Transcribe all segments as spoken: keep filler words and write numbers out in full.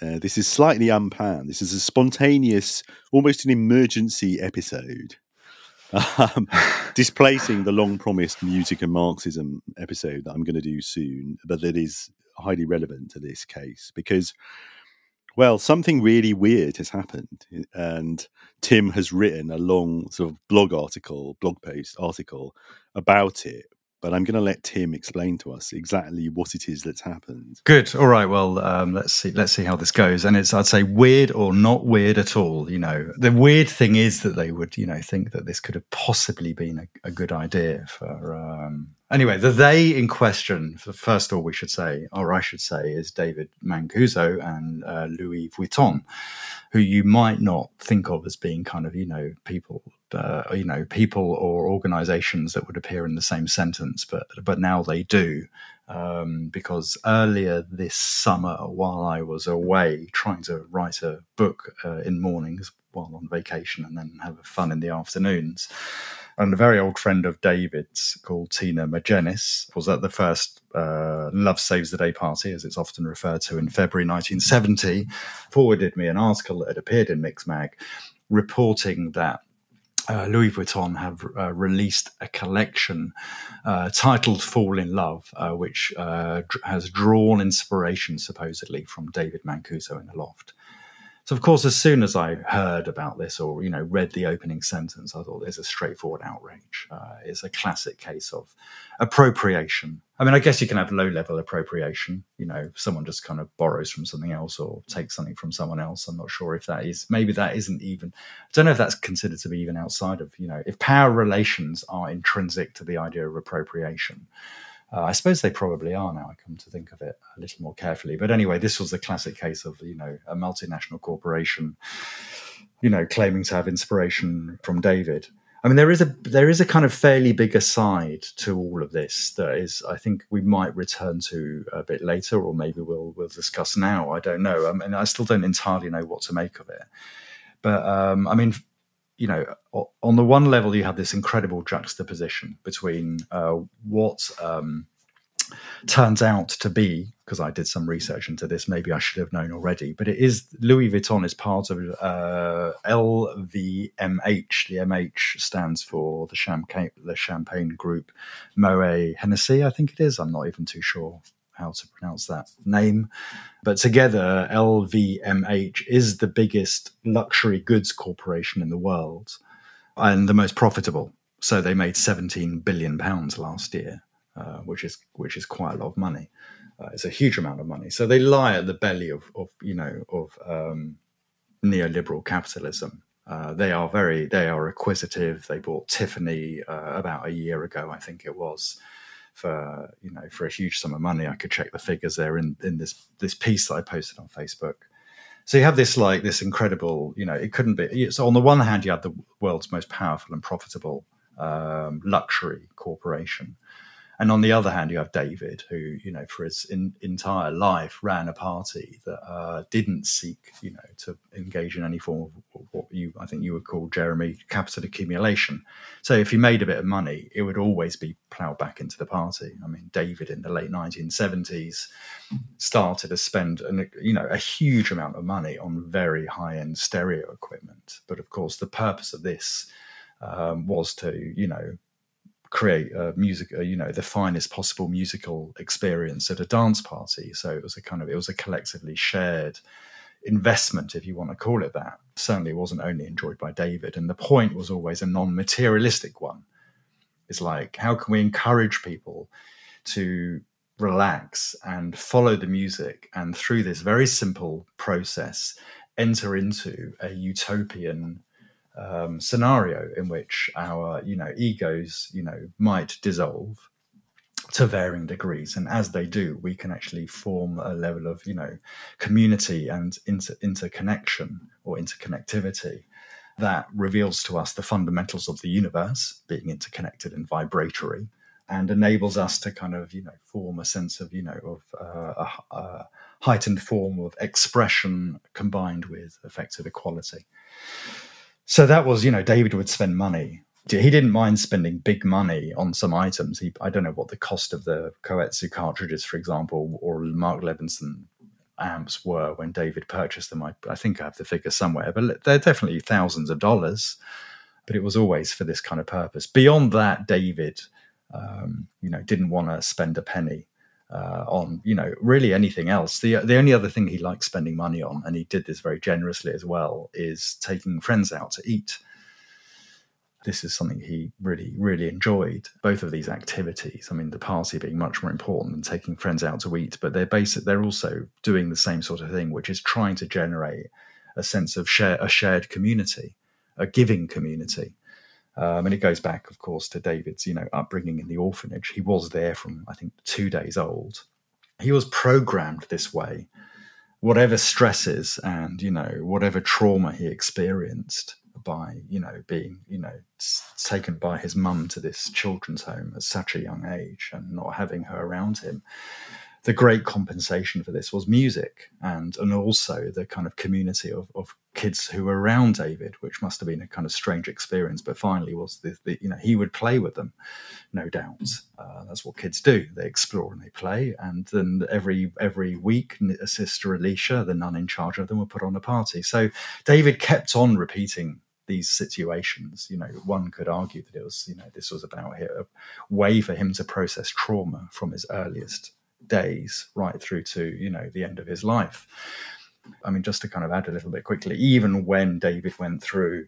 Uh, this is slightly unplanned. This is a spontaneous, almost an emergency episode, um, displacing the long-promised music and Marxism episode that I'm going to do soon, but that is highly relevant to this case because, well, something really weird has happened. And Tim has written a long sort of blog article, blog post article about it. But I'm going to let Tim explain to us exactly what it is that's happened. Good. All right. Well, um, let's see. Let's see how this goes. And it's, I'd say, weird or not weird at all. You know, the weird thing is that they would, you know, think that this could have possibly been a, a good idea for. Um... Anyway, the they in question, first of all, we should say, or I should say, is David Mancuso and uh, Louis Vuitton, who you might not think of as being kind of, you know, people. Uh, you know, people or organizations that would appear in the same sentence, but but now they do. Um, because earlier this summer, while I was away trying to write a book uh, in mornings while on vacation and then have fun in the afternoons, and a very old friend of David's called Tina Magennis was at the first uh, Love Saves the Day party, as it's often referred to, in February nineteen seventy, forwarded me an article that had appeared in MixMag reporting that Uh, Louis Vuitton have uh, released a collection uh, titled Fall in Love, uh, which uh, d- has drawn inspiration, supposedly, from David Mancuso in a loft. So, of course, as soon as I heard about this or, you know, read the opening sentence, I thought there's a straightforward outrage. Uh, it's a classic case of appropriation. I mean, I guess you can have low-level appropriation. You know, someone just kind of borrows from something else or takes something from someone else. I'm not sure if that is. Maybe that isn't even. I don't know if that's considered to be even outside of, you know, if power relations are intrinsic to the idea of appropriation. Uh, I suppose they probably are now, I come to think of it a little more carefully. But anyway, this was the classic case of, you know, a multinational corporation, you know, claiming to have inspiration from David. I mean, there is a there is a kind of fairly bigger side to all of this that is, I think, we might return to a bit later, or maybe we'll we'll discuss now. I don't know. I mean, I still don't entirely know what to make of it. But, um, I mean, you know, on the one level, you have this incredible juxtaposition between uh, what um, turns out to be, because I did some research into this, maybe I should have known already, but it is Louis Vuitton is part of uh, L V M H. The M H stands for the Champagne, the Champagne Group, Moët Hennessy, I think it is. I'm not even too sure how to pronounce that name. But together, L V M H is the biggest luxury goods corporation in the world and the most profitable. So they made seventeen billion pounds last year, uh, which is which is quite a lot of money. Uh, it's a huge amount of money. So they lie at the belly of, of you know, of um, neoliberal capitalism. Uh, they are very, they are acquisitive. They bought Tiffany uh, about a year ago, I think it was, for you know for a huge sum of money. I could check the figures there in in this this piece that I posted on Facebook. So you have this like this incredible, you know it couldn't be. So on the one hand, you have the world's most powerful and profitable um, luxury corporation, and on the other hand, you have David, who you know for his in, entire life ran a party that uh, didn't seek you know to engage in any form of what you I think you would call, Jeremy, capital accumulation. So if he made a bit of money, it would always be ploughed back into the party. I mean, David in the late nineteen seventies started to spend an, you know a huge amount of money on very high end stereo equipment, but of course the purpose of this um, was to you know. create a music, you know, the finest possible musical experience at a dance party. So it was a kind of, it was a collectively shared investment, if you want to call it that. Certainly it wasn't only enjoyed by David. And the point was always a non-materialistic one. It's like, how can we encourage people to relax and follow the music, and through this very simple process, enter into a utopian Um, scenario in which our, you know, egos, you know, might dissolve to varying degrees. And as they do, we can actually form a level of, you know, community and inter- interconnection or interconnectivity that reveals to us the fundamentals of the universe, being interconnected and vibratory, and enables us to kind of, you know, form a sense of, you know, of uh, a, a heightened form of expression combined with effective equality. So that was, you know, David would spend money. He didn't mind spending big money on some items. He, I don't know what the cost of the Koetsu cartridges, for example, or Mark Levinson amps were when David purchased them. I, I think I have the figure somewhere, but they're definitely thousands of dollars. But it was always for this kind of purpose. Beyond that, David, um, you know, didn't want to spend a penny uh, on, you know, really anything else. The the only other thing he liked spending money on, and he did this very generously as well, is taking friends out to eat. This is something he really, really enjoyed, both of these activities. I mean, the party being much more important than taking friends out to eat, but they're basic, they're also doing the same sort of thing, which is trying to generate a sense of share, a shared community, a giving community. Um, and it goes back, of course, to David's, you know, upbringing in the orphanage. He was there from, I think, two days old. He was programmed this way. Whatever stresses and, you know, whatever trauma he experienced by, you know, being, you know, taken by his mum to this children's home at such a young age and not having her around him, the great compensation for this was music and and also the kind of community of, of kids who were around David, which must have been a kind of strange experience, but finally was the, the you know, he would play with them, no doubt. Uh, that's what kids do. They explore and they play. And then every every week, Sister Alicia, the nun in charge of them, would put on a party. So David kept on repeating these situations. You know, one could argue that it was, you know, this was about a way for him to process trauma from his earliest days right through to, you know, the end of his life. I mean, just to kind of add a little bit quickly, even when David went through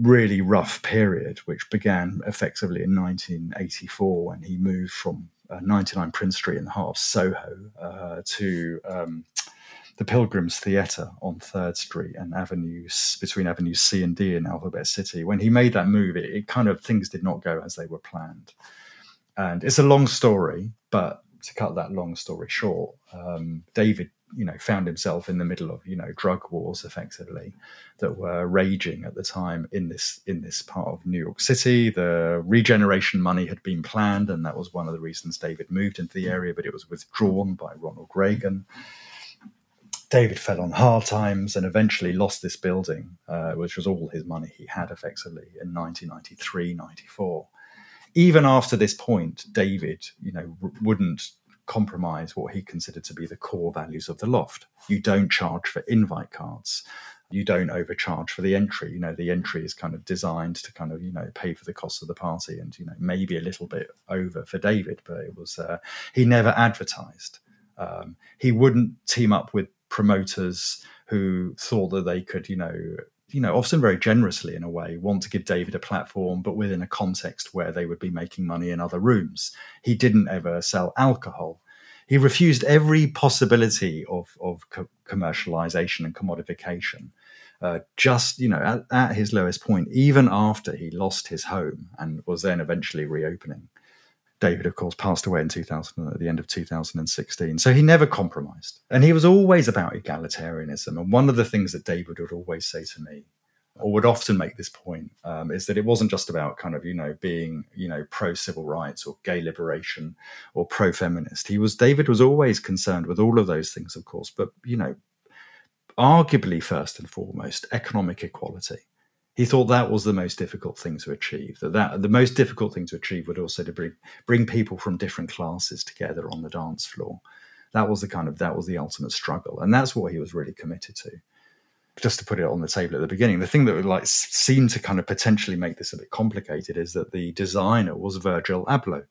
really rough period, which began effectively in nineteen eighty-four when he moved from uh, ninety-nine Prince Street in the heart of Soho uh, to um, the Pilgrim's Theatre on third Street and avenues between Avenues C and D in Alphabet City. When he made that move, it, it kind of, things did not go as they were planned. And it's a long story, but to cut that long story short, um, David, you know, found himself in the middle of, you know, drug wars effectively that were raging at the time in this in this part of New York City. The regeneration money had been planned, and that was one of the reasons David moved into the area, but it was withdrawn by Ronald Reagan. David fell on hard times and eventually lost this building, uh, which was all his money he had effectively in nineteen ninety-three, ninety-four. Even after this point, David, you know, r- wouldn't compromise what he considered to be the core values of the loft. You don't charge for invite cards. You don't overcharge for the entry. You know, the entry is kind of designed to kind of, you know, pay for the cost of the party and, you know, maybe a little bit over for David, but it was, uh, he never advertised. Um, he wouldn't team up with promoters who thought that they could, you know, you know, often very generously in a way, want to give David a platform, but within a context where they would be making money in other rooms. He didn't ever sell alcohol. He refused every possibility of, of co- commercialization and commodification. Uh, just, you know, at, at his lowest point, even after he lost his home and was then eventually reopening. David, of course, passed away in two thousand at the end of two thousand sixteen. So he never compromised. And he was always about egalitarianism. And one of the things that David would always say to me, or would often make this point, um, is that it wasn't just about kind of, you know, being, you know, pro-civil rights or gay liberation or pro-feminist. He was, David was always concerned with all of those things, of course, but, you know, arguably first and foremost, economic equality. He thought that was the most difficult thing to achieve, that, that the most difficult thing to achieve would also to bring, bring people from different classes together on the dance floor. That was the kind of, that was the ultimate struggle. And that's what he was really committed to. Just to put it on the table at the beginning, the thing that would like seem to kind of potentially make this a bit complicated is that the designer was Virgil Abloh,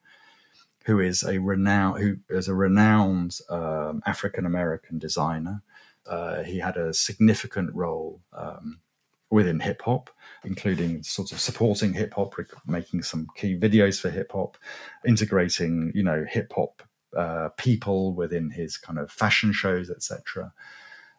who is a renowned, who is a renowned um, African-American designer. Uh, he had a significant role, um, within hip hop, including sort of supporting hip hop, rec- making some key videos for hip hop, integrating, you know, hip hop uh, people within his kind of fashion shows, et cetera.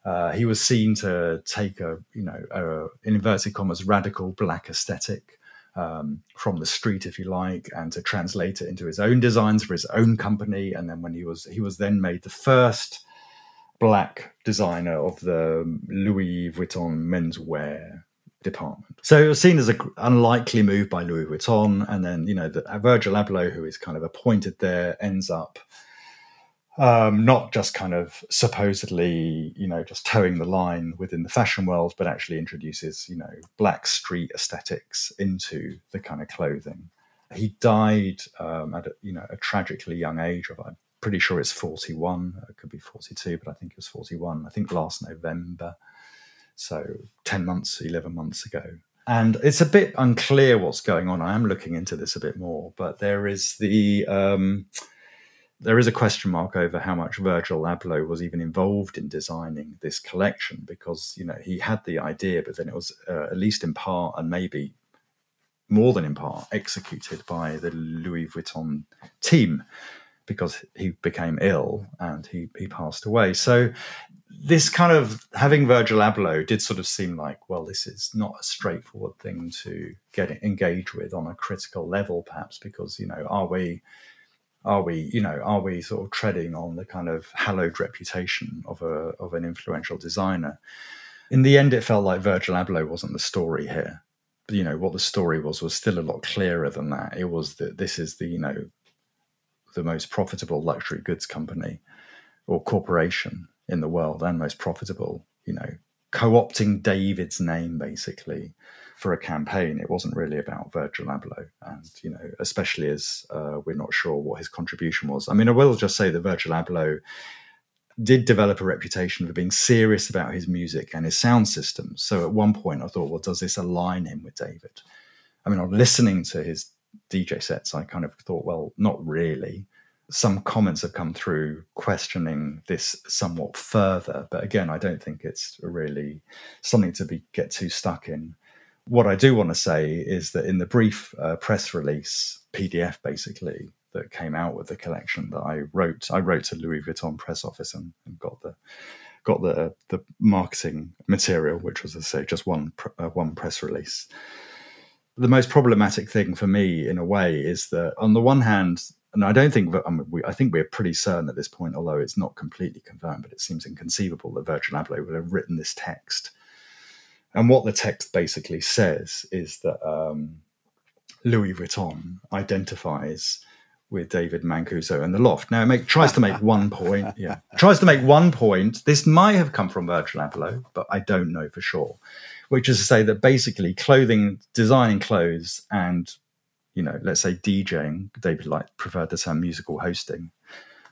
Uh, he was seen to take a, you know, a, in inverted commas, radical black aesthetic um, from the street, if you like, and to translate it into his own designs for his own company. And then when he was, he was then made the first black designer of the Louis Vuitton menswear department. So it was seen as an unlikely move by Louis Vuitton. And then, you know, the, Virgil Abloh, who is kind of appointed there, ends up um, not just kind of supposedly, you know, just towing the line within the fashion world, but actually introduces, you know, black street aesthetics into the kind of clothing. He died um, at, a, you know, a tragically young age of, I pretty sure it's forty-one. It could be forty-two, but I think it was forty-one. I think last November, so ten months, eleven months ago. And it's a bit unclear what's going on. I am looking into this a bit more, but there is the um, there is a question mark over how much Virgil Abloh was even involved in designing this collection, because, you know, he had the idea, but then it was uh, at least in part, and maybe more than in part, executed by the Louis Vuitton team, because he became ill and he, he passed away. So this kind of having Virgil Abloh did sort of seem like, well, this is not a straightforward thing to get engage with on a critical level, perhaps, because, you know, are we, are we, you know, are we sort of treading on the kind of hallowed reputation of a, of an influential designer? In the end, it felt like Virgil Abloh wasn't the story here. But, you know, what the story was, was still a lot clearer than that. It was that this is the, you know, the most profitable luxury goods company or corporation in the world, and most profitable, you know, co-opting David's name basically for a campaign. It wasn't really about Virgil Abloh, and, you know, especially as uh, we're not sure what his contribution was. I mean, I will just say that Virgil Abloh did develop a reputation for being serious about his music and his sound system. So at one point I thought, well, does this align him with David? I mean, I'm listening to his D J sets, I kind of thought, well, not really. Some comments have come through questioning this somewhat further, but again, I don't think it's really something to be get too stuck in. What I do want to say is that in the brief uh, press release P D F basically that came out with the collection that I wrote, I wrote to Louis Vuitton press office and, and got the got the the marketing material, which was, as I say, just one uh, one press release. The most problematic thing for me, in a way, is that on the one hand, and I don't think that I, mean, we, I think we're pretty certain at this point, although it's not completely confirmed, but it seems inconceivable that Virgil Abloh would have written this text. And what the text basically says is that um, Louis Vuitton identifies with David Mancuso and the Loft. Now, it make, tries to make one point. Yeah, tries to make one point. This might have come from Virgil Abloh, but I don't know for sure. Which is to say that basically clothing, designing clothes and, you know, let's say DJing, David like preferred the term musical hosting.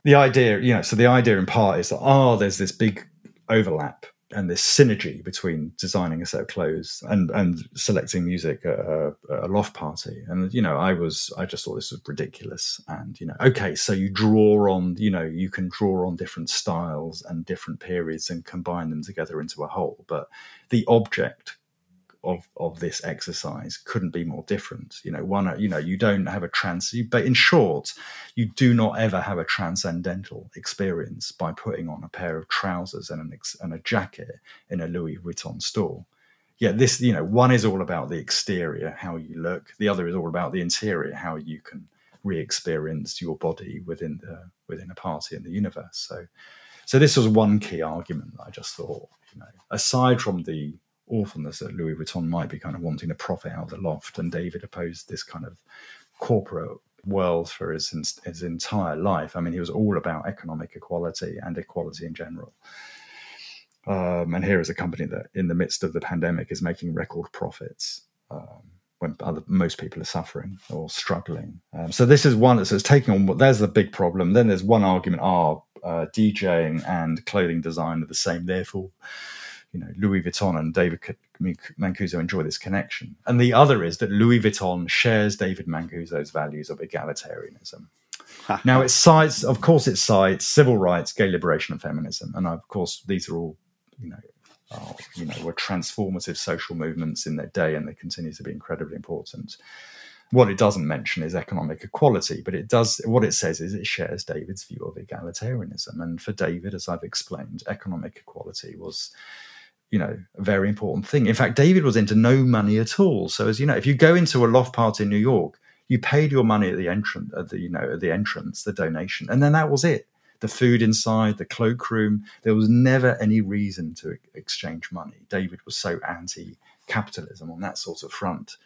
The idea, you know, so the idea in part is that, oh, there's this big overlap and this synergy between designing a set of clothes and, and selecting music at a, at a loft party. And, you know, I was, I just thought this was ridiculous. And, you know, okay, so you draw on, you know, you can draw on different styles and different periods and combine them together into a whole. But the object of, of this exercise couldn't be more different. You know, one, you know, you don't have a trans, you, but in short, you do not ever have a transcendental experience by putting on a pair of trousers and an ex, and a jacket in a Louis Vuitton store. Yeah, this, you know, one is all about the exterior, how you look. The other is all about the interior, how you can re-experience your body within the, within a party in the universe. So, so this was one key argument that I just thought, you know, aside from the awfulness that Louis Vuitton might be kind of wanting to profit out of the loft, and David opposed this kind of corporate world for his his entire life. I mean, he was all about economic equality and equality in general. Um, and here is a company that, in the midst of the pandemic, is making record profits um, when other, most people are suffering or struggling. Um, so this is one that's so taking on. There's the big problem. Then there's one argument: are oh, uh, DJing and clothing design are the same? Therefore, you know, Louis Vuitton and David Mancuso enjoy this connection. And the other is that Louis Vuitton shares David Mancuso's values of egalitarianism. Now, it cites, of course, it cites civil rights, gay liberation, and feminism. And of course, these are all, you know, are, you know, were transformative social movements in their day, and they continue to be incredibly important. What it doesn't mention is economic equality, but it does. What it says is it shares David's view of egalitarianism. And for David, as I've explained, economic equality was, you know, a very important thing. In fact, David was into no money at all. So, as you know, if you go into a loft party in New York, you paid your money at the entrance, at the, you know, at the entrance, the donation, and then that was it. The food inside, the cloakroom, there was never any reason to exchange money. David was so anti-capitalism on that sort of front.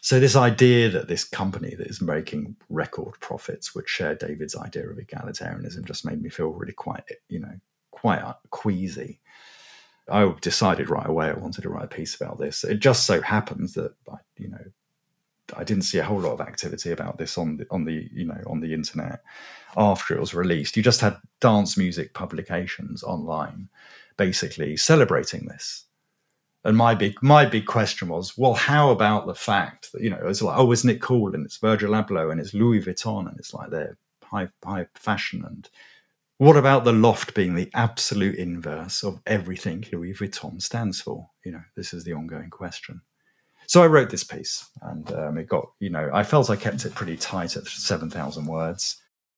So this idea that this company that is making record profits would share David's idea of egalitarianism just made me feel really quite, you know, quite queasy. I decided right away I wanted to write a piece about this. It just so happens that, you know, I didn't see a whole lot of activity about this on the, on the you know on the internet after it was released. You just had dance music publications online, basically celebrating this. And my big my big question was, well, how about the fact that, you know, it's like, oh, isn't it cool? And it's Virgil Abloh and it's Louis Vuitton and it's like they're high high fashion. And what about the loft being the absolute inverse of everything Louis Vuitton stands for? You know, this is the ongoing question. So I wrote this piece, and um, it got, you know, I felt I kept it pretty tight at seven thousand words.